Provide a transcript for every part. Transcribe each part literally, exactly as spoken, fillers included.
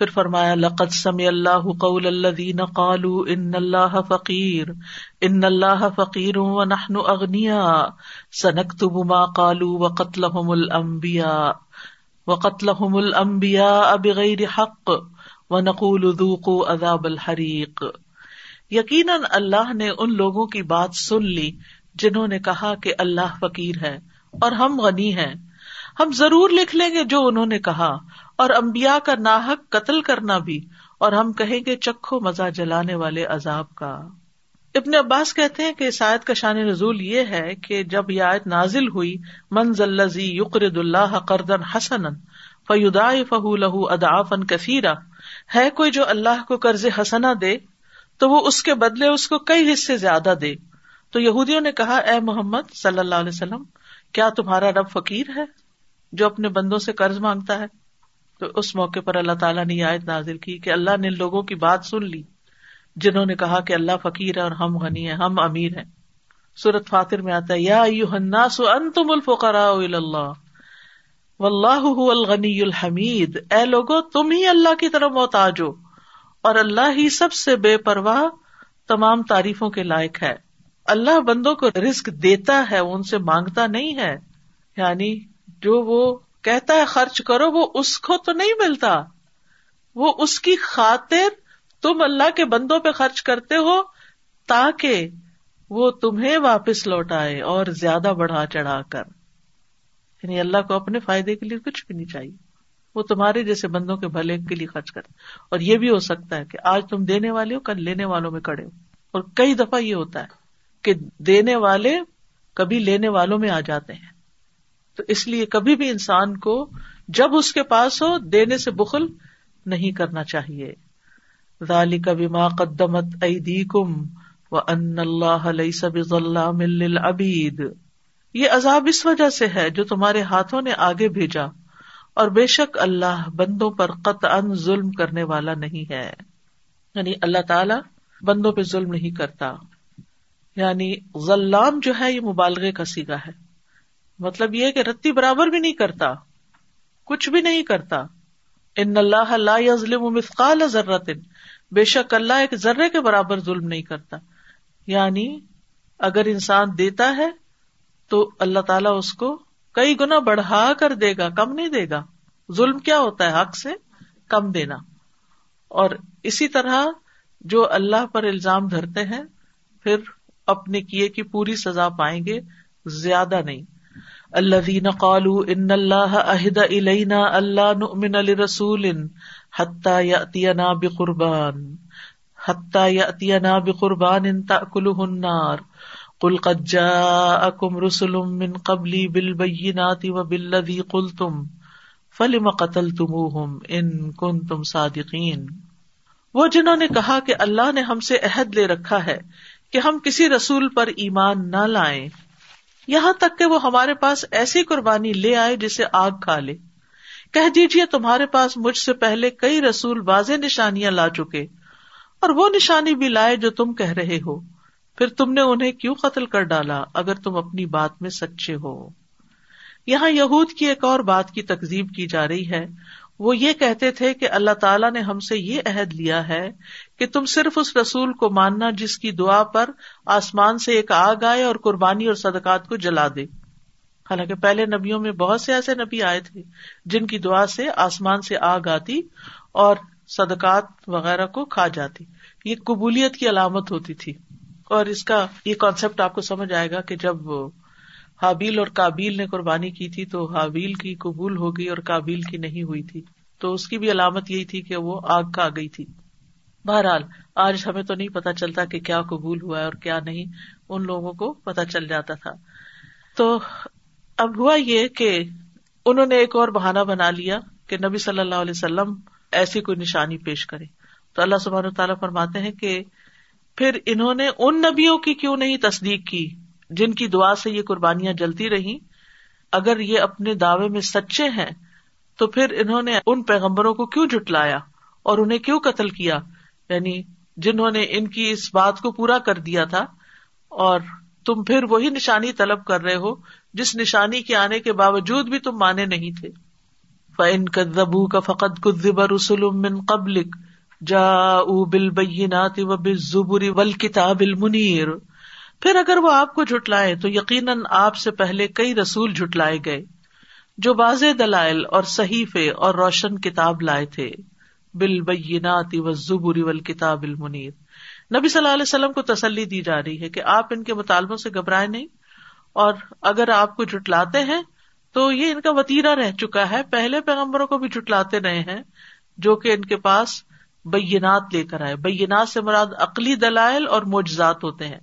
پھر فرمایا لقد سمع اللہ قول الذین قالوا ان اللہ فقیر ان اللہ فقیر ونحن اغنیاء سنکتب ما قالوا وقتلهم الانبیاء وقتلهم الانبیاء بغیر حق ونقول ذوقوا عذاب الحریق. یقیناً اللہ نے ان لوگوں کی بات سن لی جنہوں نے کہا کہ اللہ فقیر ہے اور ہم غنی ہیں، ہم ضرور لکھ لیں گے جو انہوں نے کہا، اور انبیاء کا ناحق قتل کرنا بھی، اور ہم کہیں گے چکھو مزہ جلانے والے عذاب کا. ابن عباس کہتے ہیں کہ اس آیت کا شان نزول یہ ہے کہ جب یہ آیت نازل ہوئی من ذا الذی یقرض اللہ قرضا حسنا فیضاعفہ لہ اضعافا کثیرا، ہے کوئی جو اللہ کو قرض حسنا دے تو وہ اس کے بدلے اس کو کئی حصے زیادہ دے. تو یہودیوں نے کہا اے محمد صلی اللہ علیہ وسلم، کیا تمہارا رب فقیر ہے جو اپنے بندوں سے قرض مانگتا ہے؟ تو اس موقع پر اللہ تعالیٰ نے یہ آیت نازل کی کہ اللہ نے لوگوں کی بات سن لی جنہوں نے کہا کہ اللہ فقیر ہے اور ہم غنی ہیں، ہم امیر ہیں. سورۃ فاطر میں آتا ہے یا ایھا الناس انتم الفقراء الی اللہ واللہ هو الغنی الحمید، اے لوگو تم ہی اللہ کی طرف محتاج ہو اور اللہ ہی سب سے بے پرواہ تمام تعریفوں کے لائق ہے. اللہ بندوں کو رزق دیتا ہے، ان سے مانگتا نہیں ہے، یعنی جو وہ کہتا ہے خرچ کرو وہ اس کو تو نہیں ملتا، وہ اس کی خاطر تم اللہ کے بندوں پہ خرچ کرتے ہو تاکہ وہ تمہیں واپس لوٹائے اور زیادہ بڑھا چڑھا کر. یعنی اللہ کو اپنے فائدے کے لیے کچھ بھی نہیں چاہیے، وہ تمہارے جیسے بندوں کے بھلے کے لیے خرچ کرتے. اور یہ بھی ہو سکتا ہے کہ آج تم دینے والے ہو، کل لینے والوں میں کڑے ہو. اور کئی دفعہ یہ ہوتا ہے کہ دینے والے کبھی لینے والوں میں آ جاتے ہیں. تو اس لیے کبھی بھی انسان کو جب اس کے پاس ہو دینے سے بخل نہیں کرنا چاہیے. ذَلِكَ بِمَا قَدَّمَتْ أَيْدِيكُمْ وَأَنَّ اللَّهَ لَيْسَ بِظَلَّامٍ لِّلْعَبِيدِ، یہ عذاب اس وجہ سے ہے جو تمہارے ہاتھوں نے آگے بھیجا، اور بے شک اللہ بندوں پر قطعاً ظلم کرنے والا نہیں ہے. یعنی اللہ تعالی بندوں پہ ظلم نہیں کرتا. یعنی ظلام جو ہے یہ مبالغے کا صیغہ ہے، مطلب یہ کہ رتی برابر بھی نہیں کرتا، کچھ بھی نہیں کرتا. ان اللہ لا یظلم مثقال ذرۃ، بے شک اللہ ایک ذرے کے برابر ظلم نہیں کرتا. یعنی اگر انسان دیتا ہے تو اللہ تعالیٰ اس کو کئی گنا بڑھا کر دے گا، کم نہیں دے گا. ظلم کیا ہوتا ہے؟ حق سے کم دینا. اور اسی طرح جو اللہ پر الزام دھرتے ہیں پھر اپنے کیے کی پوری سزا پائیں گے، زیادہ نہیں. الذین قالوا ان اللہ عہد الینا الا نؤمن لرسول حتی یأتینا بقربان حتی یأتینا بقربان تأکلہ النار قل قد جاءکم رسل من قبلی بالبینات وبالذی قلتم فلم قتلتموہم ان کنتم صادقین. وہ جنہوں نے کہا کہ اللہ نے ہم سے عہد لے رکھا ہے کہ ہم کسی رسول پر ایمان نہ لائیں یہاں تک کہ وہ ہمارے پاس ایسی قربانی لے آئے جسے آگ کھا لے، کہہ دیجئے تمہارے پاس مجھ سے پہلے کئی رسول واضح نشانیاں لا چکے اور وہ نشانی بھی لائے جو تم کہہ رہے ہو، پھر تم نے انہیں کیوں قتل کر ڈالا اگر تم اپنی بات میں سچے ہو. یہاں یہود کی ایک اور بات کی تکذیب کی جا رہی ہے. وہ یہ کہتے تھے کہ اللہ تعالیٰ نے ہم سے یہ عہد لیا ہے کہ تم صرف اس رسول کو ماننا جس کی دعا پر آسمان سے ایک آگ آئے اور قربانی اور صدقات کو جلا دے. حالانکہ پہلے نبیوں میں بہت سے ایسے نبی آئے تھے جن کی دعا سے آسمان سے آگ آتی اور صدقات وغیرہ کو کھا جاتی. یہ قبولیت کی علامت ہوتی تھی. اور اس کا یہ کانسیپٹ آپ کو سمجھ آئے گا کہ جب حابیل اور قابیل نے قربانی کی تھی تو حابیل کی قبول ہو گئی اور قابیل کی نہیں ہوئی تھی، تو اس کی بھی علامت یہی تھی کہ وہ آگ کھا گئی تھی. بہرحال آج ہمیں تو نہیں پتہ چلتا کہ کیا قبول ہوا ہے اور کیا نہیں، ان لوگوں کو پتہ چل جاتا تھا. تو اب ہوا یہ کہ انہوں نے ایک اور بہانہ بنا لیا کہ نبی صلی اللہ علیہ وسلم ایسی کوئی نشانی پیش کرے. تو اللہ سبحانہ وتعالیٰ فرماتے ہیں کہ پھر انہوں نے ان نبیوں کی کیوں نہیں تصدیق کی جن کی دعا سے یہ قربانیاں جلتی رہیں؟ اگر یہ اپنے دعوے میں سچے ہیں تو پھر انہوں نے ان پیغمبروں کو کیوں جھٹلایا اور انہیں کیوں قتل کیا؟ یعنی جنہوں نے ان کی اس بات کو پورا کر دیا تھا، اور تم پھر وہی نشانی طلب کر رہے ہو جس نشانی کے آنے کے باوجود بھی تم مانے نہیں تھے. فَإِن كَذَّبُوكَ فَقَدْ كُذِّبَ رُسُلٌ مِّن قَبْلِكَ جَاءُوا بِالْبَيِّنَاتِ وَبِالزُّبُرِ وَالْكِتَابِ الْمُنِيرِ. پھر اگر وہ آپ کو جھٹلائیں تو یقیناً آپ سے پہلے کئی رسول جھٹلائے گئے جو واضح دلائل اور صحیفے اور روشن کتاب لائے تھے. بالبینات والزبر والکتاب المنیر. نبی صلی اللہ علیہ وسلم کو تسلی دی جا رہی ہے کہ آپ ان کے مطالبوں سے گھبرائیں نہیں، اور اگر آپ کو جھٹلاتے ہیں تو یہ ان کا وتیرہ رہ چکا ہے، پہلے پیغمبروں کو بھی جھٹلاتے رہے ہیں جو کہ ان کے پاس بینات لے کر آئے. بینات سے مراد عقلی دلائل اور معجزات ہوتے ہیں.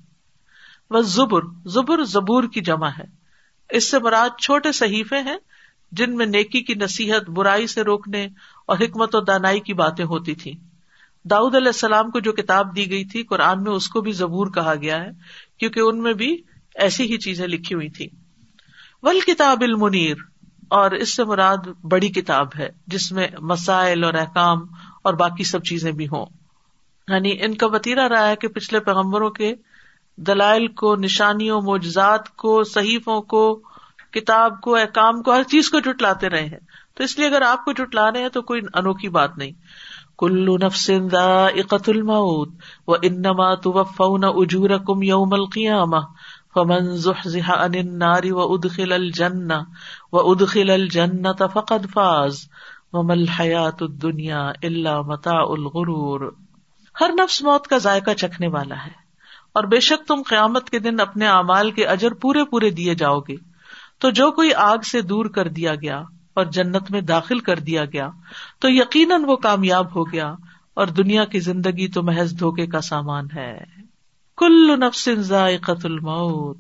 والزبر، زبر زبور کی جمع ہے، اس سے مراد چھوٹے صحیفے ہیں جن میں نیکی کی نصیحت، برائی سے روکنے اور حکمت و دانائی کی باتیں ہوتی تھی. داؤد علیہ السلام کو جو کتاب دی گئی تھی قرآن میں اس کو بھی زبور کہا گیا ہے کیونکہ ان میں بھی ایسی ہی چیزیں لکھی ہوئی تھی. والکتاب المنیر، اور اس سے مراد بڑی کتاب ہے جس میں مسائل اور احکام اور باقی سب چیزیں بھی ہوں. یعنی ان کا وتیرہ رہا ہے کہ پچھلے پیغمبروں کے دلائل کو، نشانیوں، معجزات کو، صحیفوں کو، کتاب کو، احکام کو، ہر چیز کو جھٹلاتے رہے ہیں. تو اس لیے اگر آپ کو جھٹلا رہے ہیں تو کوئی انوکھی بات نہیں. کل نفس ذائقۃ الموت وانما توفون اجورکم یوم القیامہ فمن زحزح عن النار وادخل الجنہ وادخل الجنۃ فقد فاز وما الحیاۃ الدنیا الا متاع الغرور. ہر نفس موت کا ذائقہ چکھنے والا ہے، اور بے شک تم قیامت کے دن اپنے اعمال کے اجر پورے پورے دیے جاؤ گے. تو جو کوئی آگ سے دور کر دیا گیا اور جنت میں داخل کر دیا گیا تو یقیناً وہ کامیاب ہو گیا، اور دنیا کی زندگی تو محض دھوکے کا سامان ہے. کل نفس ذائقۃ الموت.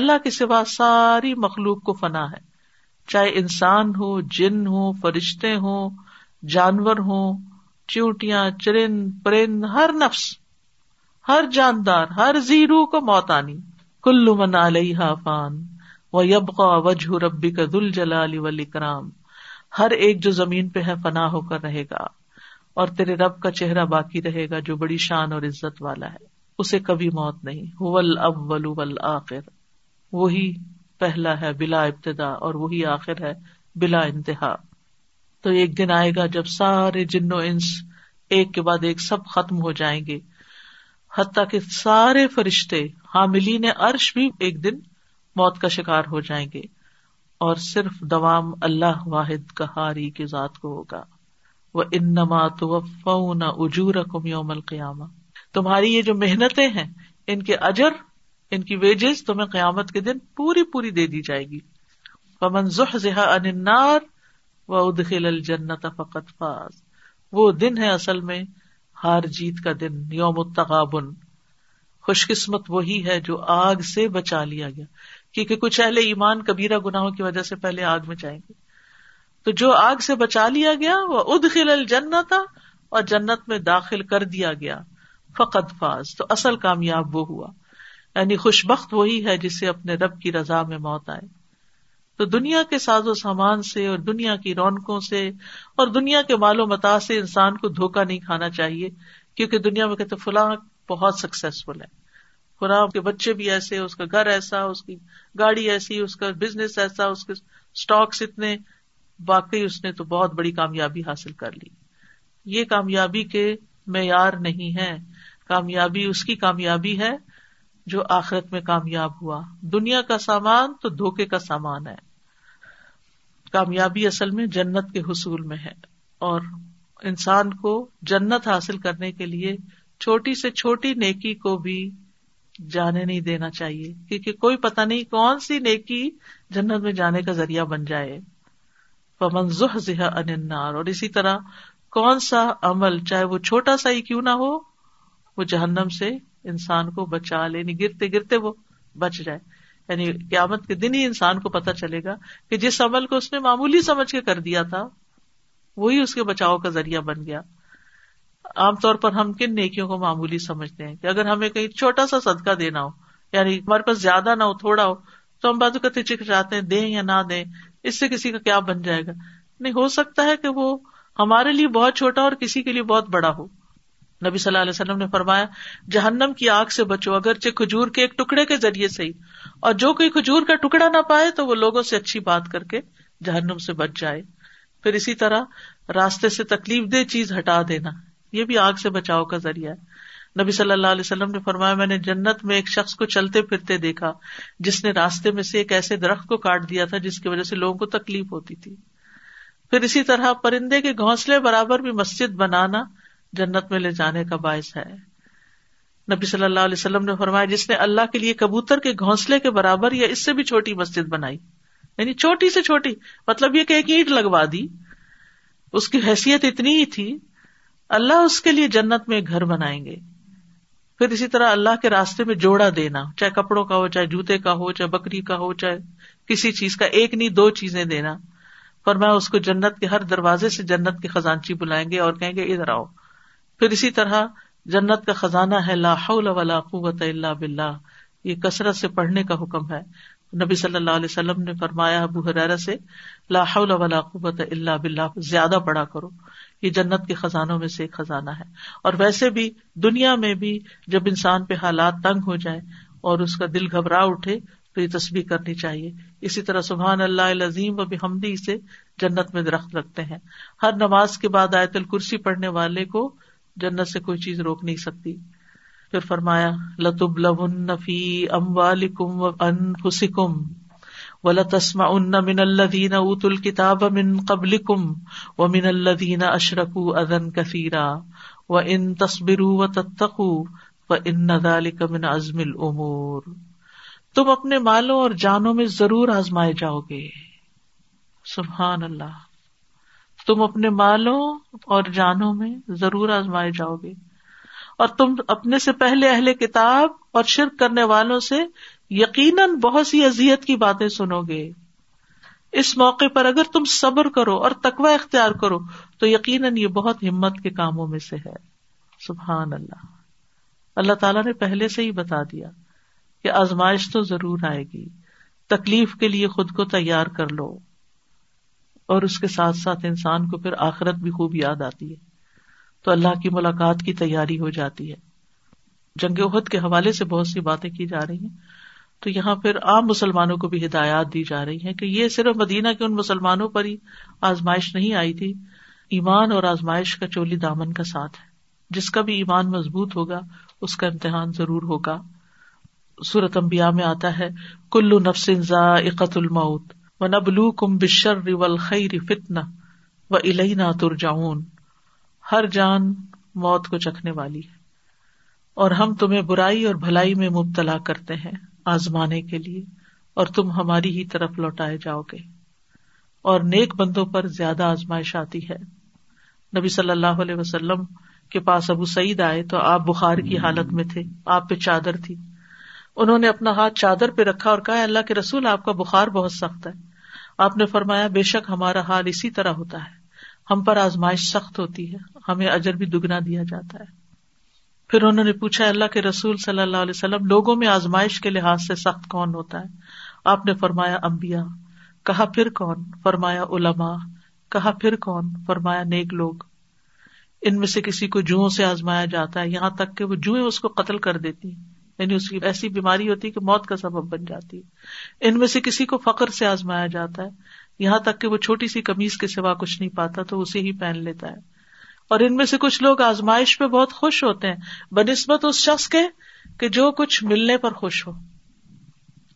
اللہ کے سوا ساری مخلوق کو فنا ہے، چاہے انسان ہو، جن ہو، فرشتے ہوں، جانور ہوں، چیونٹیاں، چرند، پرند، ہر نفس، ہر جاندار، ہر ذی روح کو موت آنی. کل من علیہا فان وَيَبْقَى وَجْهُ رَبِّكَ ذُو الْجَلَالِ وَالْإِكْرَامِ. ہر ایک جو زمین پہ ہے فنا ہو کر رہے گا، اور تیرے رب کا چہرہ باقی رہے گا جو بڑی شان اور عزت والا ہے، اسے کبھی موت نہیں. هُوَ الْأَوَّلُ وَالْآخِرُ، وہی پہلا ہے بلا ابتدا اور وہی آخر ہے بلا انتہا. تو ایک دن آئے گا جب سارے جن و انس ایک کے بعد ایک سب ختم ہو جائیں گے، حتیٰ کہ سارے فرشتے حاملین عرش بھی ایک دن موت کا شکار ہو جائیں گے، اور صرف دوام اللہ واحد قہاری کی ذات کو ہوگا. وَإِنَّمَا تُوَفَّوْنَ أُجُورَكُمْ يَوْمَ الْقِيَامَةِ. تمہاری یہ جو محنتیں ہیں، ان کے اجر، ان کی ویجز تمہیں قیامت کے دن پوری پوری دے دی جائے گی. فَمَنْ زُحْزِحَ عَنِ النَّارِ وَأُدْخِلَ الْجَنَّةَ فَقَدْ فَازَ. وہ دن ہے اصل میں ہار جیت کا دن، یوم التغابن. خوش قسمت وہی ہے جو آگ سے بچا لیا گیا، کیونکہ کچھ اہل ایمان کبیرہ گناہوں کی وجہ سے پہلے آگ میں جائیں گے. تو جو آگ سے بچا لیا گیا، وہ ادخل الجنت، اور جنت میں داخل کر دیا گیا، فقد فاز، تو اصل کامیاب وہ ہوا. یعنی خوش بخت وہی ہے جسے اپنے رب کی رضا میں موت آئے. تو دنیا کے ساز و سامان سے اور دنیا کی رونقوں سے اور دنیا کے مال و متاع سے انسان کو دھوکہ نہیں کھانا چاہیے، کیونکہ دنیا میں کہتے فلاں بہت سکسیسفل ہے، فلاں کے بچے بھی ایسے، اس کا گھر ایسا، اس کی گاڑی ایسی، اس کا بزنس ایسا، اس کے سٹاکس اتنے، واقعی اس نے تو بہت بڑی کامیابی حاصل کر لی. یہ کامیابی کے معیار نہیں ہے. کامیابی اس کی کامیابی ہے جو آخرت میں کامیاب ہوا. دنیا کا سامان تو دھوکے کا سامان ہے. کامیابی اصل میں جنت کے حصول میں ہے، اور انسان کو جنت حاصل کرنے کے لیے چھوٹی سے چھوٹی نیکی کو بھی جانے نہیں دینا چاہیے، کیونکہ کوئی پتہ نہیں کون سی نیکی جنت میں جانے کا ذریعہ بن جائے. فَمَنْ زُحْزِحَ عَنِ النَّارِ. اور اسی طرح کون سا عمل، چاہے وہ چھوٹا سا ہی کیوں نہ ہو، وہ جہنم سے انسان کو بچا لے، یعنی گرتے گرتے وہ بچ جائے. یعنی قیامت کے دن ہی انسان کو پتہ چلے گا کہ جس عمل کو اس نے معمولی سمجھ کے کر دیا تھا وہی اس کے بچاؤ کا ذریعہ بن گیا. عام طور پر ہم کن نیکیوں کو معمولی سمجھتے ہیں کہ اگر ہمیں کہیں چھوٹا سا صدقہ دینا ہو، یعنی ہمارے پاس زیادہ نہ ہو، تھوڑا ہو، تو ہم بازو کتے چکراتے ہیں دیں یا نہ دیں، اس سے کسی کا کیا بن جائے گا. نہیں، ہو سکتا ہے کہ وہ ہمارے لیے بہت چھوٹا اور کسی کے لیے بہت بڑا ہو. نبی صلی اللہ علیہ وسلم نے فرمایا جہنم کی آگ سے بچو اگرچہ کھجور کے ایک ٹکڑے کے ذریعے سے ہی، اور جو کوئی کھجور کا ٹکڑا نہ پائے تو وہ لوگوں سے اچھی بات کر کے جہنم سے بچ جائے. پھر اسی طرح راستے سے تکلیف دہ چیز ہٹا دینا، یہ بھی آگ سے بچاؤ کا ذریعہ ہے۔ نبی صلی اللہ علیہ وسلم نے فرمایا، میں نے جنت میں ایک شخص کو چلتے پھرتے دیکھا جس نے راستے میں سے ایک ایسے درخت کو کاٹ دیا تھا جس کی وجہ سے لوگوں کو تکلیف ہوتی تھی۔ پھر اسی طرح پرندے کے گھونسلے برابر بھی مسجد بنانا جنت میں لے جانے کا باعث ہے۔ نبی صلی اللہ علیہ وسلم نے فرمایا، جس نے اللہ کے لیے کبوتر کے گھونسلے کے برابر یا اس سے بھی چھوٹی مسجد بنائی، یعنی چھوٹی سے چھوٹی، مطلب یہ کہ ایک اینٹ لگوا دی، اس کی حیثیت اتنی ہی تھی، اللہ اس کے لیے جنت میں ایک گھر بنائیں گے۔ پھر اسی طرح اللہ کے راستے میں جوڑا دینا، چاہے کپڑوں کا ہو، چاہے جوتے کا ہو، چاہے بکری کا ہو، چاہے کسی چیز کا، ایک نہیں دو چیزیں دینا۔ فرمایا، اس کو جنت کے ہر دروازے سے جنت کے خزانچی بلائیں گے اور کہیں گے ادھر آؤ۔ پھر اسی طرح جنت کا خزانہ ہے لا حول ولا قوت الا باللہ، یہ کثرت سے پڑھنے کا حکم ہے۔ نبی صلی اللہ علیہ وسلم نے فرمایا ابو ہریرہ سے، لا حول ولا قوت الا باللہ زیادہ پڑھا کرو، یہ جنت کے خزانوں میں سے ایک خزانہ ہے۔ اور ویسے بھی دنیا میں بھی جب انسان پہ حالات تنگ ہو جائیں اور اس کا دل گھبرا اٹھے تو یہ تسبیح کرنی چاہیے۔ اسی طرح سبحان اللہ العظیم و بحمدی سے جنت میں درخت لگتے ہیں۔ ہر نماز کے بعد آیت الکرسی پڑھنے والے کو جنت سے کوئی چیز روک نہیں سکتی۔ پھر فرمایا، لَتُبْلَوُنَّ فِي أَمْوَالِكُمْ وَأَنفُسِكُمْ وَلَتَسْمَعُنَّ مِنَ الَّذِينَ أُوتُوا الْكِتَابَ مِن قَبْلِكُمْ وَمِنَ الَّذِينَ أَشْرَكُوا أَذًى كَثِيرًا وَإِن تَصْبِرُوا وَتَتَّقُوا فَإِنَّ ذَلِكَ مِنْ عَزْمِ الْأُمُورِ۔ تم اپنے مالوں اور جانوں میں ضرور آزمائے جاؤ گے۔ سبحان اللہ، تم اپنے مالوں اور جانوں میں ضرور آزمائے جاؤ گے، اور تم اپنے سے پہلے اہل کتاب اور شرک کرنے والوں سے یقیناً بہت سی اذیت کی باتیں سنو گے۔ اس موقع پر اگر تم صبر کرو اور تقوی اختیار کرو تو یقیناً یہ بہت ہمت کے کاموں میں سے ہے۔ سبحان اللہ، اللہ تعالیٰ نے پہلے سے ہی بتا دیا کہ آزمائش تو ضرور آئے گی، تکلیف کے لیے خود کو تیار کر لو۔ اور اس کے ساتھ ساتھ انسان کو پھر آخرت بھی خوب یاد آتی ہے، تو اللہ کی ملاقات کی تیاری ہو جاتی ہے۔ جنگ احد کے حوالے سے بہت سی باتیں کی جا رہی ہیں، تو یہاں پھر عام مسلمانوں کو بھی ہدایات دی جا رہی ہیں کہ یہ صرف مدینہ کے ان مسلمانوں پر ہی آزمائش نہیں آئی تھی، ایمان اور آزمائش کا چولی دامن کا ساتھ ہے۔ جس کا بھی ایمان مضبوط ہوگا اس کا امتحان ضرور ہوگا۔ سورۃ انبیاء میں آتا ہے، کل نفس ذائقۃ الموت وَنَبْلُوكُمْ بِالشَّرِّ وَالْخَيْرِ فِتْنَةً وَإِلَيْنَا تُرْجَعُونَ۔ ہر جان موت کو چکھنے والی ہے، اور ہم تمہیں برائی اور بھلائی میں مبتلا کرتے ہیں آزمانے کے لیے، اور تم ہماری ہی طرف لوٹائے جاؤ گے۔ اور نیک بندوں پر زیادہ آزمائش آتی ہے۔ نبی صلی اللہ علیہ وسلم کے پاس ابو سعید آئے تو آپ بخار کی حالت میں تھے، آپ پہ چادر تھی۔ انہوں نے اپنا ہاتھ چادر پہ رکھا اور کہا، اللہ کے رسول آپ کا بخار بہت سخت ہے۔ آپ نے فرمایا، بے شک ہمارا حال اسی طرح ہوتا ہے، ہم پر آزمائش سخت ہوتی ہے، ہمیں اجر بھی دگنا دیا جاتا ہے۔ پھر انہوں نے پوچھا، اللہ کے رسول صلی اللہ علیہ وسلم لوگوں میں آزمائش کے لحاظ سے سخت کون ہوتا ہے؟ آپ نے فرمایا، انبیاء۔ کہا پھر کون؟ فرمایا علماء۔ کہا پھر کون؟ فرمایا نیک لوگ۔ ان میں سے کسی کو جوؤں سے آزمایا جاتا ہے، یہاں تک کہ وہ جوئیں اس کو قتل کر دیتی ہیں، یعنی اس کی ایسی بیماری ہوتی ہے کہ موت کا سبب بن جاتی ہے۔ ان میں سے کسی کو فقر سے آزمایا جاتا ہے، یہاں تک کہ وہ چھوٹی سی قمیص کے سوا کچھ نہیں پاتا تو اسے ہی پہن لیتا ہے۔ اور ان میں سے کچھ لوگ آزمائش پہ بہت خوش ہوتے ہیں، بنسبت اس شخص کے کہ جو کچھ ملنے پر خوش ہو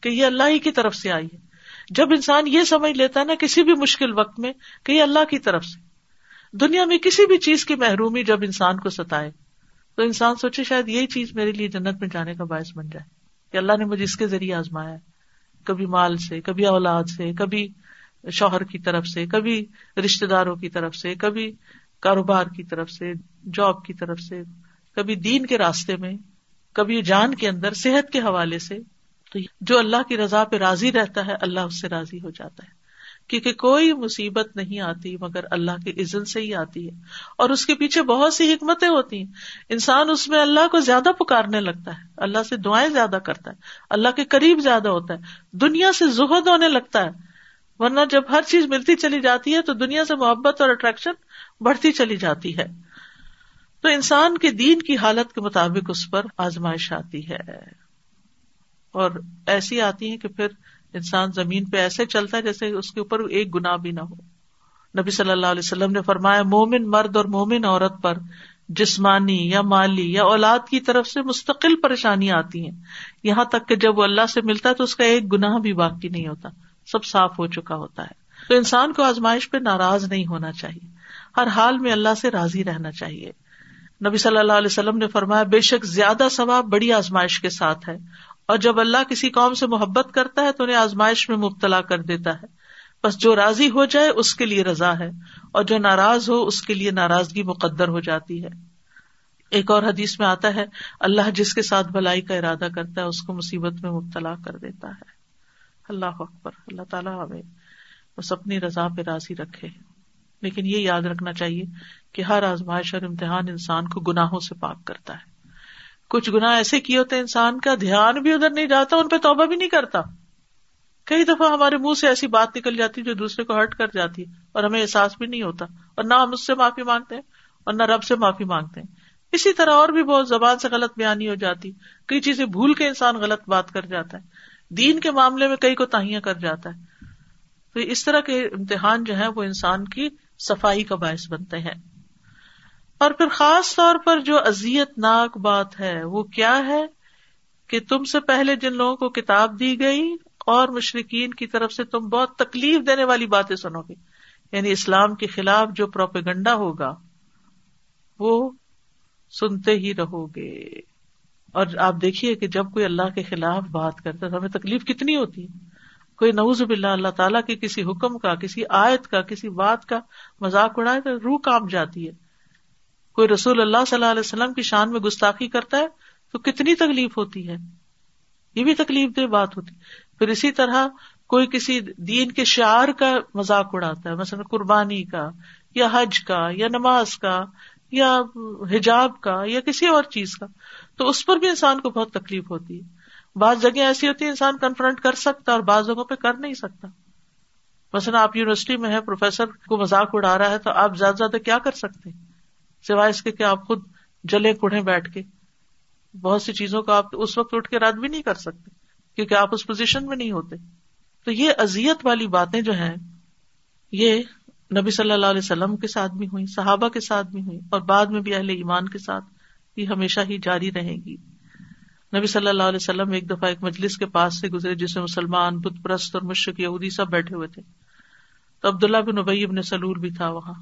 کہ یہ اللہ ہی کی طرف سے آئی ہے۔ جب انسان یہ سمجھ لیتا ہے نا کسی بھی مشکل وقت میں کہ یہ اللہ کی طرف سے، دنیا میں کسی بھی چیز کی محرومی جب انسان کو ستائے تو انسان سوچے شاید یہی چیز میرے لیے جنت میں جانے کا باعث بن جائے کہ اللہ نے مجھے اس کے ذریعے آزمایا ہے، کبھی مال سے، کبھی اولاد سے، کبھی شوہر کی طرف سے، کبھی رشتہ داروں کی طرف سے، کبھی کاروبار کی طرف سے، جاب کی طرف سے، کبھی دین کے راستے میں، کبھی جان کے اندر، صحت کے حوالے سے۔ تو جو اللہ کی رضا پہ راضی رہتا ہے اللہ اس سے راضی ہو جاتا ہے، کیونکہ کوئی مصیبت نہیں آتی مگر اللہ کے اذن سے ہی آتی ہے، اور اس کے پیچھے بہت سی حکمتیں ہوتی ہیں۔ انسان اس میں اللہ کو زیادہ پکارنے لگتا ہے، اللہ سے دعائیں زیادہ کرتا ہے، اللہ کے قریب زیادہ ہوتا ہے، دنیا سے زہد ہونے لگتا ہے۔ ورنہ جب ہر چیز ملتی چلی جاتی ہے تو دنیا سے محبت اور اٹریکشن بڑھتی چلی جاتی ہے۔ تو انسان کے دین کی حالت کے مطابق اس پر آزمائش آتی ہے، اور ایسی آتی ہے کہ پھر انسان زمین پہ ایسے چلتا ہے جیسے اس کے اوپر ایک گناہ بھی نہ ہو۔ نبی صلی اللہ علیہ وسلم نے فرمایا مومن مرد اور مومن عورت پر جسمانی یا مالی یا اولاد کی طرف سے مستقل پریشانیاں آتی ہیں، یہاں تک کہ جب وہ اللہ سے ملتا ہے تو اس کا ایک گناہ بھی باقی نہیں ہوتا، سب صاف ہو چکا ہوتا ہے۔ تو انسان کو آزمائش پہ ناراض نہیں ہونا چاہیے، ہر حال میں اللہ سے راضی رہنا چاہیے۔ نبی صلی اللہ علیہ وسلم نے فرمایا بے شک زیادہ ثواب بڑی آزمائش کے ساتھ ہے، اور جب اللہ کسی قوم سے محبت کرتا ہے تو انہیں آزمائش میں مبتلا کر دیتا ہے، بس جو راضی ہو جائے اس کے لیے رضا ہے، اور جو ناراض ہو اس کے لیے ناراضگی مقدر ہو جاتی ہے۔ ایک اور حدیث میں آتا ہے اللہ جس کے ساتھ بھلائی کا ارادہ کرتا ہے اس کو مصیبت میں مبتلا کر دیتا ہے۔ اللہ اکبر، اللہ تعالیٰ ہمیں بس اپنی رضا پہ راضی رکھے، لیکن یہ یاد رکھنا چاہیے کہ ہر آزمائش اور امتحان انسان کو گناہوں سے پاک کرتا ہے۔ کچھ گناہ ایسے کیے ہوتے ہیں انسان کا دھیان بھی ادھر نہیں جاتا، ان پہ توبہ بھی نہیں کرتا، کئی دفعہ ہمارے منہ سے ایسی بات نکل جاتی جو دوسرے کو ہرٹ کر جاتی اور ہمیں احساس بھی نہیں ہوتا، اور نہ ہم اس سے معافی مانگتے ہیں اور نہ رب سے معافی مانگتے ہیں۔ اسی طرح اور بھی بہت زبان سے غلط بیانی ہو جاتی، کئی چیزیں بھول کے انسان غلط بات کر جاتا ہے، دین کے معاملے میں کئی کو تاہیاں کر جاتا ہے۔ تو اس طرح کے امتحان جو ہیں وہ انسان کی صفائی کا باعث بنتے ہیں۔ اور پھر خاص طور پر جو اذیت ناک بات ہے وہ کیا ہے کہ تم سے پہلے جن لوگوں کو کتاب دی گئی اور مشرکین کی طرف سے تم بہت تکلیف دینے والی باتیں سنو گے، یعنی اسلام کے خلاف جو پروپیگنڈا ہوگا وہ سنتے ہی رہو گے۔ اور آپ دیکھیے کہ جب کوئی اللہ کے خلاف بات کرتا ہے تو ہمیں تکلیف کتنی ہوتی ہے، کوئی نعوذ باللہ اللہ تعالیٰ کے کسی حکم کا، کسی آیت کا، کسی بات کا مذاق اڑائے تو روح کانپ جاتی ہے، کوئی رسول اللہ صلی اللہ علیہ وسلم کی شان میں گستاخی کرتا ہے تو کتنی تکلیف ہوتی ہے، یہ بھی تکلیف دہ بات ہوتی۔ پھر اسی طرح کوئی کسی دین کے شعار کا مذاق اڑاتا ہے، مثلا قربانی کا یا حج کا یا نماز کا یا حجاب کا یا کسی اور چیز کا، تو اس پر بھی انسان کو بہت تکلیف ہوتی ہے۔ بعض جگہیں ایسی ہوتی ہیں انسان کنفرنٹ کر سکتا اور بعض جگہوں پہ کر نہیں سکتا، مثلا آپ یونیورسٹی میں ہیں، پروفیسر کو مذاق اڑا رہا ہے تو آپ زیادہ زیادہ کیا کر سکتے ہیں سوائے اس کے کہ آپ خود جلیں کڑھیں بیٹھ کے، بہت سی چیزوں کو آپ اس وقت اٹھ کے رد بھی نہیں کر سکتے کیونکہ آپ اس پوزیشن میں نہیں ہوتے۔ تو یہ اذیت والی باتیں جو ہیں یہ نبی صلی اللہ علیہ وسلم کے ساتھ بھی ہوئی، صحابہ کے ساتھ بھی ہوئی، اور بعد میں بھی اہل ایمان کے ساتھ، یہ ہمیشہ ہی جاری رہیں گی۔ نبی صلی اللہ علیہ وسلم ایک دفعہ ایک مجلس کے پاس سے گزرے جس میں مسلمان، بت پرست اور مشرک یہودی سب بیٹھے ہوئے تھے، تو عبداللہ بن ابی بن سلول بھی تھا وہاں،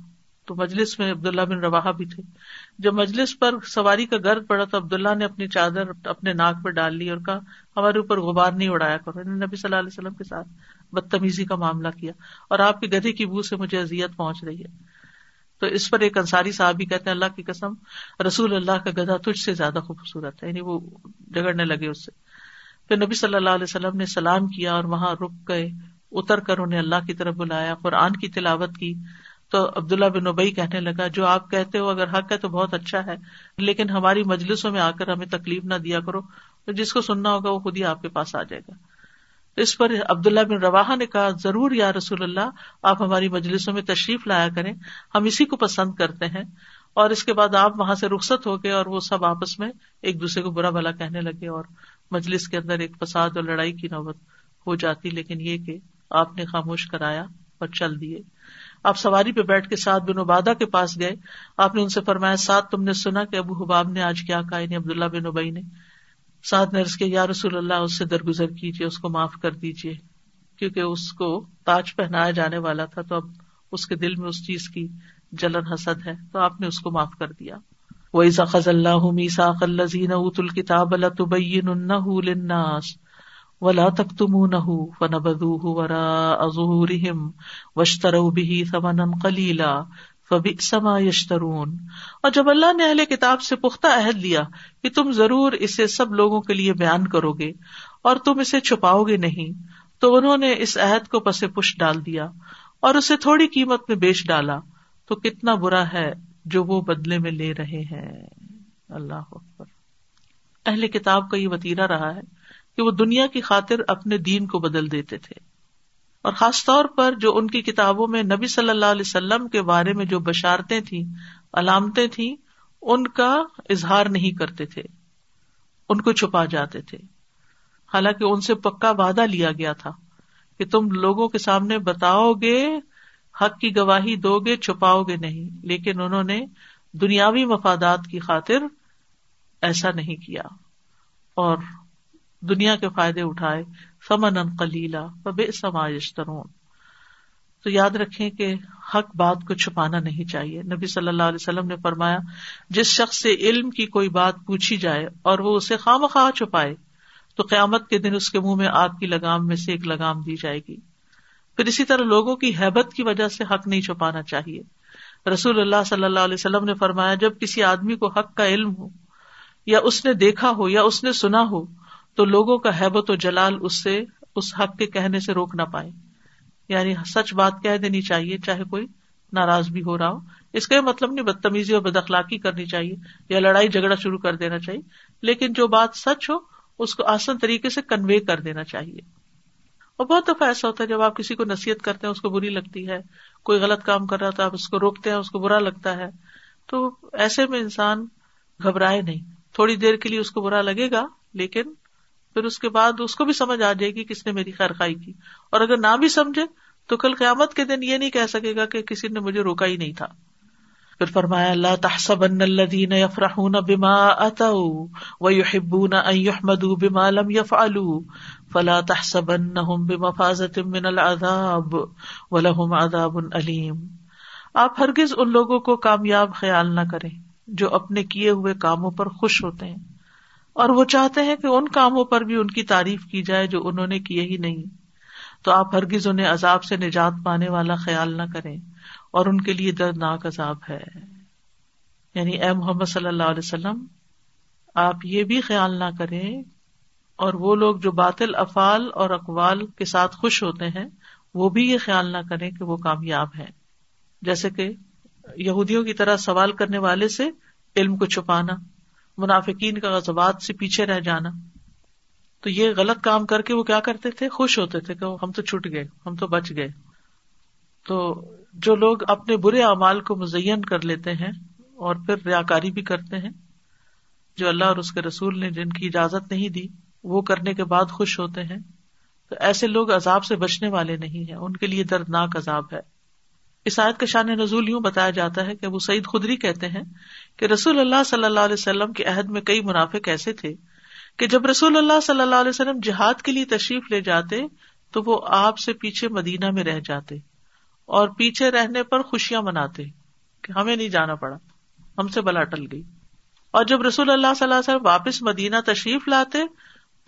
تو مجلس میں عبداللہ بن رواحہ بھی تھے۔ جب مجلس پر سواری کا گرد پڑا تو عبداللہ نے اپنی چادر اپنے ناک پہ ڈال لی اور کہا ہمارے اوپر غبار نہیں اڑایا کرو، نبی صلی اللہ علیہ وسلم کے ساتھ بدتمیزی کا معاملہ کیا اور آپ کے گدھے کی بو سے مجھے اذیت پہنچ رہی ہے۔ تو اس پر ایک انصاری صاحب بھی کہتے ہیں اللہ کی قسم رسول اللہ کا گدھا تجھ سے زیادہ خوبصورت ہے، یعنی وہ جھگڑنے لگے اس سے۔ پھر نبی صلی اللہ علیہ وسلم نے سلام کیا اور وہاں رک گئے، اتر کر انہیں اللہ کی طرف بلایا، قرآن کی تلاوت کی، تو عبداللہ بن ابی کہنے لگا جو آپ کہتے ہو اگر حق ہے تو بہت اچھا ہے، لیکن ہماری مجلسوں میں آ کر ہمیں تکلیف نہ دیا کرو، تو جس کو سننا ہوگا وہ خود ہی آپ کے پاس آ جائے گا۔ اس پر عبداللہ بن رواحہ نے کہا ضرور یا رسول اللہ، آپ ہماری مجلسوں میں تشریف لایا کریں، ہم اسی کو پسند کرتے ہیں۔ اور اس کے بعد آپ وہاں سے رخصت ہو گئے اور وہ سب آپس میں ایک دوسرے کو برا بھلا کہنے لگے اور مجلس کے اندر ایک فساد اور لڑائی کی نوبت ہو جاتی، لیکن یہ کہ آپ نے خاموش کرایا اور چل دیے۔ آپ سواری پہ بیٹھ کے سعد بن عبادہ کے پاس گئے، آپ نے ان سے فرمایا سعد تم نے سنا کہ ابو حباب نے آج کیا کہا، یعنی عبداللہ بن ابی نے۔ سعد نے عرض کیا یا رسول اللہ اس سے درگزر کیجیے، اس کو معاف کر دیجیے، کیونکہ اس کو تاج پہنایا جانے والا تھا تو اب اس کے دل میں اس چیز کی جلن حسد ہے، تو آپ نے اس کو معاف کر دیا۔ وَإِذْ أَخَذَ اللَّهُ مِيثَاقَ الَّذِينَ أُوتُوا الْكِتَابَ لَتُبَيِّنُنَّهُ لِلنَّاسِ ولا تكتمونه فنبذوه وراء ظهورهم واشتروا به ثمنا قليلا فبئس ما يشترون۔ اور جب اللہ نے اہل کتاب سے پختہ عہد لیا کہ تم ضرور اسے سب لوگوں کے لیے بیان کرو گے اور تم اسے چھپاؤ گے نہیں، تو انہوں نے اس عہد کو پس پشت ڈال دیا اور اسے تھوڑی قیمت میں بیچ ڈالا، تو کتنا برا ہے جو وہ بدلے میں لے رہے ہیں۔ اللہ اکبر، اہل کتاب کا یہ وتیرہ رہا ہے کہ وہ دنیا کی خاطر اپنے دین کو بدل دیتے تھے، اور خاص طور پر جو ان کی کتابوں میں نبی صلی اللہ علیہ وسلم کے بارے میں جو بشارتیں تھیں، علامتیں تھیں، ان کا اظہار نہیں کرتے تھے، ان کو چھپا جاتے تھے، حالانکہ ان سے پکا وعدہ لیا گیا تھا کہ تم لوگوں کے سامنے بتاؤ گے حق کی گواہی دو گے چھپاؤ گے نہیں، لیکن انہوں نے دنیاوی مفادات کی خاطر ایسا نہیں کیا اور دنیا کے فائدے اٹھائے، ثمنا قلیلا فبئس ما یشترون۔ تو یاد رکھیں کہ حق بات کو چھپانا نہیں چاہیے۔ نبی صلی اللہ علیہ وسلم نے فرمایا، جس شخص سے علم کی کوئی بات پوچھی جائے اور وہ اسے خواہ مخواہ چھپائے تو قیامت کے دن اس کے منہ میں آگ کی لگام میں سے ایک لگام دی جائے گی۔ پھر اسی طرح لوگوں کی ہیبت کی وجہ سے حق نہیں چھپانا چاہیے۔ رسول اللہ صلی اللہ علیہ وسلم نے فرمایا، جب کسی آدمی کو حق کا علم ہو یا اس نے دیکھا ہو یا اس نے سنا ہو تو لوگوں کا ہیبت و جلال اس سے اس حق کے کہنے سے روک نہ پائے، یعنی سچ بات کہہ دینی چاہیے چاہے کوئی ناراض بھی ہو رہا ہو۔ اس کا یہ مطلب نہیں بدتمیزی اور بدخلاقی کرنی چاہیے یا لڑائی جھگڑا شروع کر دینا چاہیے، لیکن جو بات سچ ہو اس کو آسان طریقے سے کنوے کر دینا چاہیے۔ اور بہت دفعہ ایسا ہوتا ہے جب آپ کسی کو نصیحت کرتے ہیں اس کو بری لگتی ہے، کوئی غلط کام کر رہا تھا آپ اس کو روکتے ہیں اس کو برا لگتا ہے، تو ایسے میں انسان گھبرائے نہیں، تھوڑی دیر کے لیے اس کو برا لگے گا لیکن پھر اس کے بعد اس کو بھی سمجھ آ جائے گی کس نے میری خیر خواہی کی، اور اگر نہ بھی سمجھے تو کل قیامت کے دن یہ نہیں کہہ سکے گا کہ کسی نے مجھے روکا ہی نہیں تھا۔ پھر فرمایا، لا تحسبن الذين يفرحون بما اتوا ويحبون ان يحمدوا بما لم يفعلوا فلا تحسبنهم بمفازة من العذاب ولهم عذاب الیم۔ آپ ہرگز ان لوگوں کو کامیاب خیال نہ کریں جو اپنے کیے ہوئے کاموں پر خوش ہوتے ہیں اور وہ چاہتے ہیں کہ ان کاموں پر بھی ان کی تعریف کی جائے جو انہوں نے کیے ہی نہیں، تو آپ ہرگز انہیں عذاب سے نجات پانے والا خیال نہ کریں اور ان کے لیے دردناک عذاب ہے۔ یعنی اے محمد صلی اللہ علیہ وسلم، آپ یہ بھی خیال نہ کریں، اور وہ لوگ جو باطل افعال اور اقوال کے ساتھ خوش ہوتے ہیں وہ بھی یہ خیال نہ کریں کہ وہ کامیاب ہیں، جیسے کہ یہودیوں کی طرح سوال کرنے والے سے علم کو چھپانا، منافقین کا غضبات سے پیچھے رہ جانا۔ تو یہ غلط کام کر کے وہ کیا کرتے تھے، خوش ہوتے تھے کہ ہم تو چھوٹ گئے، ہم تو بچ گئے۔ تو جو لوگ اپنے برے اعمال کو مزین کر لیتے ہیں اور پھر ریاکاری بھی کرتے ہیں، جو اللہ اور اس کے رسول نے جن کی اجازت نہیں دی وہ کرنے کے بعد خوش ہوتے ہیں، تو ایسے لوگ عذاب سے بچنے والے نہیں ہیں، ان کے لیے دردناک عذاب ہے۔ اس آیت کا شان نزول یوں بتایا جاتا ہے کہ ابو سعید خدری کہتے ہیں کہ رسول اللہ صلی اللہ علیہ وسلم کے عہد میں کئی منافق ایسے تھے کہ جب رسول اللہ صلی اللہ علیہ وسلم جہاد کے لیے تشریف لے جاتے تو وہ آپ سے پیچھے مدینہ میں رہ جاتے اور پیچھے رہنے پر خوشیاں مناتے کہ ہمیں نہیں جانا پڑا، ہم سے بلا ٹل گئی، اور جب رسول اللہ صلی اللہ علیہ وسلم واپس مدینہ تشریف لاتے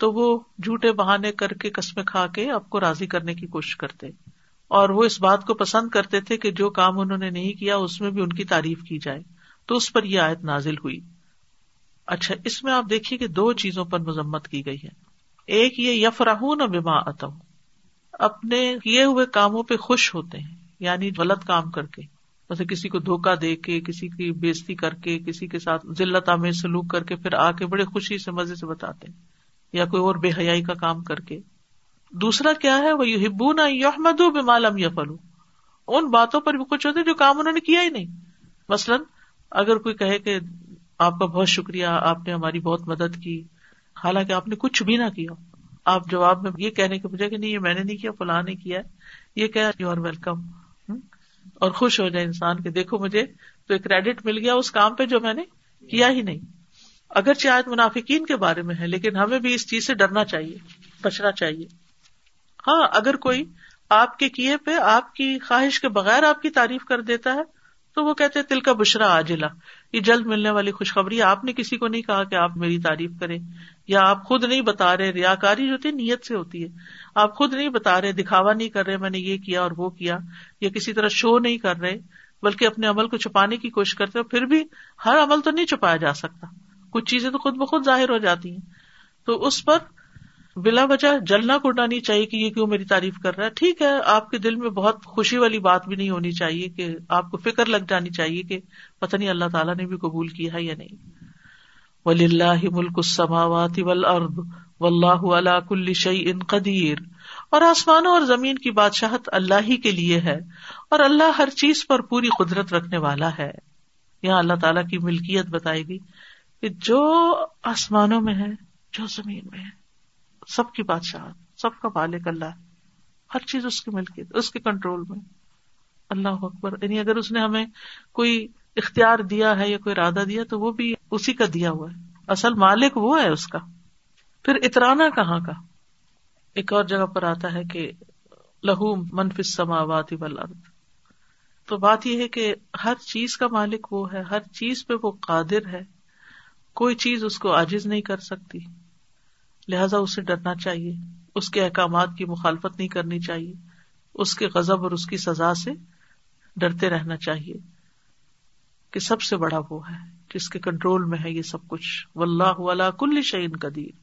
تو وہ جھوٹے بہانے کر کے قسمیں کھا کے آپ کو راضی کرنے کی کوشش کرتے، اور وہ اس بات کو پسند کرتے تھے کہ جو کام انہوں نے نہیں کیا اس میں بھی ان کی تعریف کی جائے، تو اس پر یہ آیت نازل ہوئی۔ اچھا، اس میں آپ دیکھیے کہ دو چیزوں پر مذمت کی گئی ہے، ایک یہ یفرحون بما اتوا، اپنے کیے ہوئے کاموں پہ خوش ہوتے ہیں، یعنی غلط کام کر کے، جیسے کسی کو دھوکہ دے کے، کسی کی بےزتی کر کے، کسی کے ساتھ ذلت آمیز سلوک کر کے پھر آ کے بڑے خوشی سے مزے سے بتاتے ہیں، یا کوئی اور بے حیائی کا کام کر کے۔ دوسرا کیا ہے، وَيُحِبُّونَ أَن يُحْمَدُوا بِمَا لَمْ يَفْعَلُوا، ان باتوں پر بھی خوش ہوتے جو کام انہوں نے کیا ہی نہیں۔ مثلا اگر کوئی کہے کہ آپ کا بہت شکریہ، آپ نے ہماری بہت مدد کی، حالانکہ آپ نے کچھ بھی نہ کیا، آپ جواب میں یہ کہنے کے بجائے کہ نہیں یہ میں نے نہیں کیا، فلاں نے کیا، یہ کہا یو آر ویلکم، اور خوش ہو جائے انسان کہ دیکھو مجھے تو ایک کریڈٹ مل گیا اس کام پہ جو میں نے کیا ہی نہیں۔ اگرچہ آیت منافقین کے بارے میں ہے، لیکن ہمیں بھی اس چیز سے ڈرنا چاہیے، بچنا چاہیے۔ ہاں، اگر کوئی آپ کے کیے پہ آپ کی خواہش کے بغیر آپ کی تعریف کر دیتا ہے تو وہ کہتے تل کا بشرا عاجلہ، یہ جلد ملنے والی خوشخبری۔ آپ نے کسی کو نہیں کہا کہ آپ میری تعریف کریں، یا آپ خود نہیں بتا رہے، ریاکاری جو ہوتی ہے نیت سے ہوتی ہے، آپ خود نہیں بتا رہے، دکھاوا نہیں کر رہے میں نے یہ کیا اور وہ کیا، یا کسی طرح شو نہیں کر رہے، بلکہ اپنے عمل کو چھپانے کی کوشش کرتے ہیں۔ پھر بھی ہر عمل تو نہیں چھپایا جا سکتا، کچھ چیزیں تو خود بخود ظاہر ہو جاتی ہیں، تو اس پر بلا وجہ جلنا کوڑنا نہیں چاہیے کہ یہ کیوں میری تعریف کر رہا ہے۔ ٹھیک ہے، آپ کے دل میں بہت خوشی والی بات بھی نہیں ہونی چاہیے کہ آپ کو فکر لگ جانی چاہیے کہ پتہ نہیں اللہ تعالیٰ نے بھی قبول کیا ہے یا نہیں۔ وَلِلَّهِ مُلْكُ السَّمَاوَاتِ وَالْأَرْضِ وَاللَّهُ عَلَىٰ كُلِّ شَيْءٍ قَدِيرٌ، اور آسمانوں اور زمین کی بادشاہت اللہ ہی کے لیے ہے اور اللہ ہر چیز پر پوری قدرت رکھنے والا ہے۔ یہاں اللہ تعالیٰ کی ملکیت بتائے گی کہ جو آسمانوں میں ہے جو زمین میں ہے، سب کی بادشاہت، سب کا مالک اللہ، ہر چیز اس کی ملکیت، اس کے کنٹرول میں۔ اللہ اکبر. یعنی اگر اس نے ہمیں کوئی اختیار دیا ہے یا کوئی ارادہ دیا تو وہ بھی اسی کا دیا ہوا ہے, اصل مالک وہ ہے اس کا. پھر اترانا کہاں کا؟ ایک اور جگہ پر آتا ہے کہ لہو من فی السماوات والارض. تو بات یہ ہے کہ ہر چیز کا مالک وہ ہے, ہر چیز پہ وہ قادر ہے, کوئی چیز اس کو عاجز نہیں کر سکتی, لہذا اسے ڈرنا چاہیے, اس کے احکامات کی مخالفت نہیں کرنی چاہیے, اس کے غضب اور اس کی سزا سے ڈرتے رہنا چاہیے کہ سب سے بڑا وہ ہے جس کے کنٹرول میں ہے یہ سب کچھ. واللہ علی کل شیء قدیر.